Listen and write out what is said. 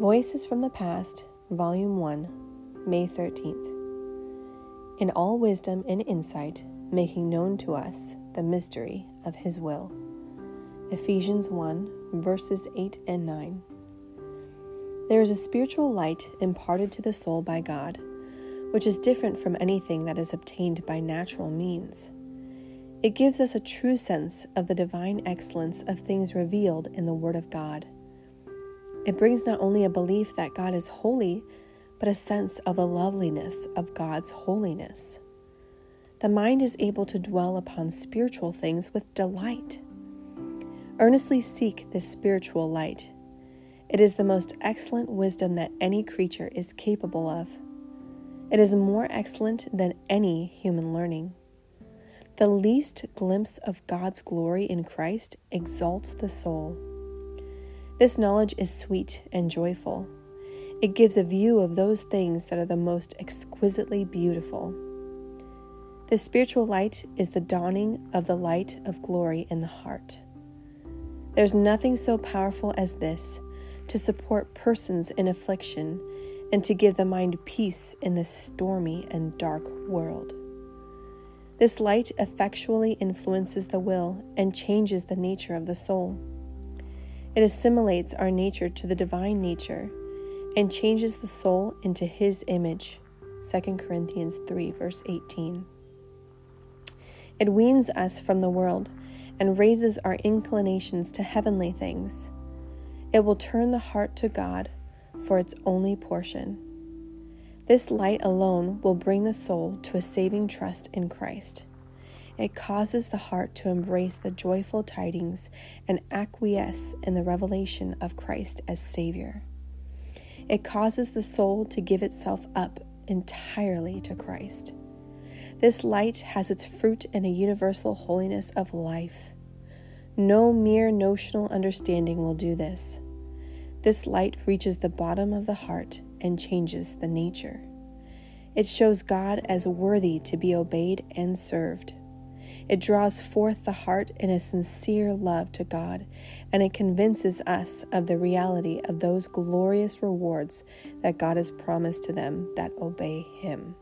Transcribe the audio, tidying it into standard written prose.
Voices from the Past, Volume 1, May 13th. In all wisdom and insight, making known to us the mystery of His will. Ephesians 1, verses 8 and 9. There is a spiritual light imparted to the soul by God, which is different from anything that is obtained by natural means. It gives us a true sense of the divine excellence of things revealed in the Word of God. It brings not only a belief that God is holy, but a sense of the loveliness of God's holiness. The mind is able to dwell upon spiritual things with delight. Earnestly seek this spiritual light. It is the most excellent wisdom that any creature is capable of. It is more excellent than any human learning. The least glimpse of God's glory in Christ exalts the soul. This knowledge is sweet and joyful. It gives a view of those things that are the most exquisitely beautiful. The spiritual light is the dawning of the light of glory in the heart. There's nothing so powerful as this to support persons in affliction and to give the mind peace in this stormy and dark world. This light effectually influences the will and changes the nature of the soul. It assimilates our nature to the divine nature and changes the soul into His image. 2 Corinthians 3, verse 18. It weans us from the world and raises our inclinations to heavenly things. It will turn the heart to God for its only portion. This light alone will bring the soul to a saving trust in Christ. It causes the heart to embrace the joyful tidings and acquiesce in the revelation of Christ as Savior. It causes the soul to give itself up entirely to Christ. This light has its fruit in a universal holiness of life. No mere notional understanding will do this. This light reaches the bottom of the heart and changes the nature. It shows God as worthy to be obeyed and served. It draws forth the heart in a sincere love to God, and it convinces us of the reality of those glorious rewards that God has promised to them that obey Him.